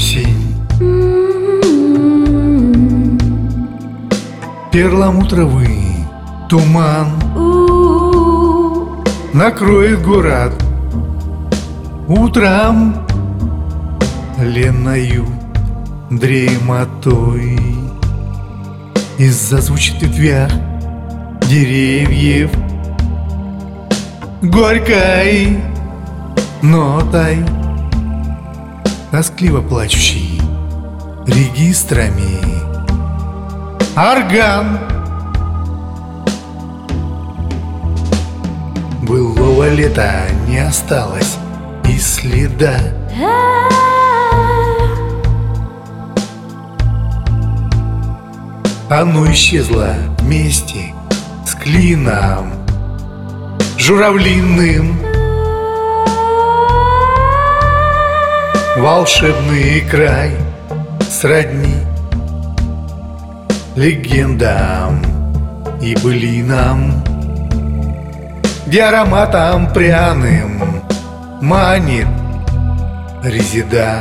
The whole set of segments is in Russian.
осень, перламутровый туман накроет город утром леною дремотой. И зазвучит в ветвях деревьев горькой нотой, тоскливо плачущий регистрами орган былого лета. Не осталось и следа. Оно исчезло вместе с клином журавлиным. Волшебный край сродни легендам и былинам, где ароматом пряным манит резида.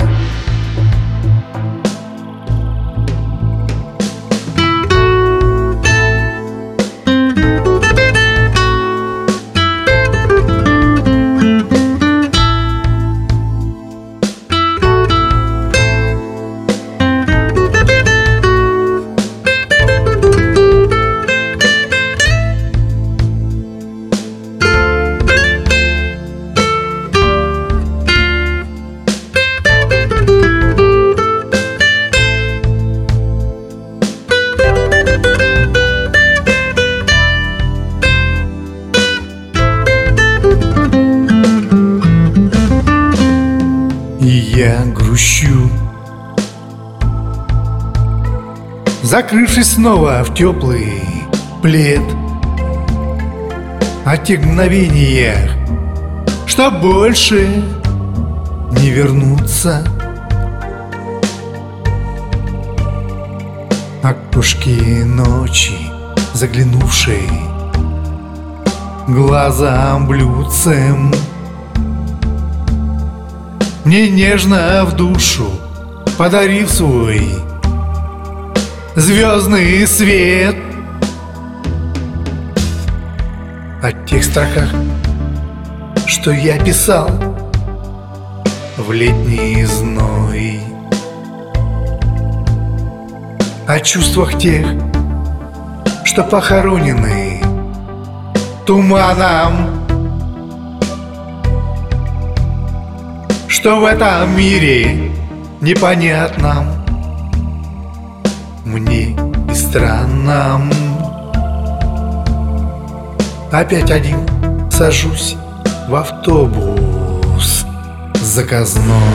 Я грущу, закрывшись снова в теплый плед, о тех мгновениях, что больше не вернутся. Окошки ночи, заглянувшей глазам блюдцем, мне нежно в душу подарив свой звездный свет. О тех строках, что я писал в летний зной, о чувствах тех, что похоронены туманом, что в этом мире непонятном мне и странном. Опять один сажусь в автобус заказной.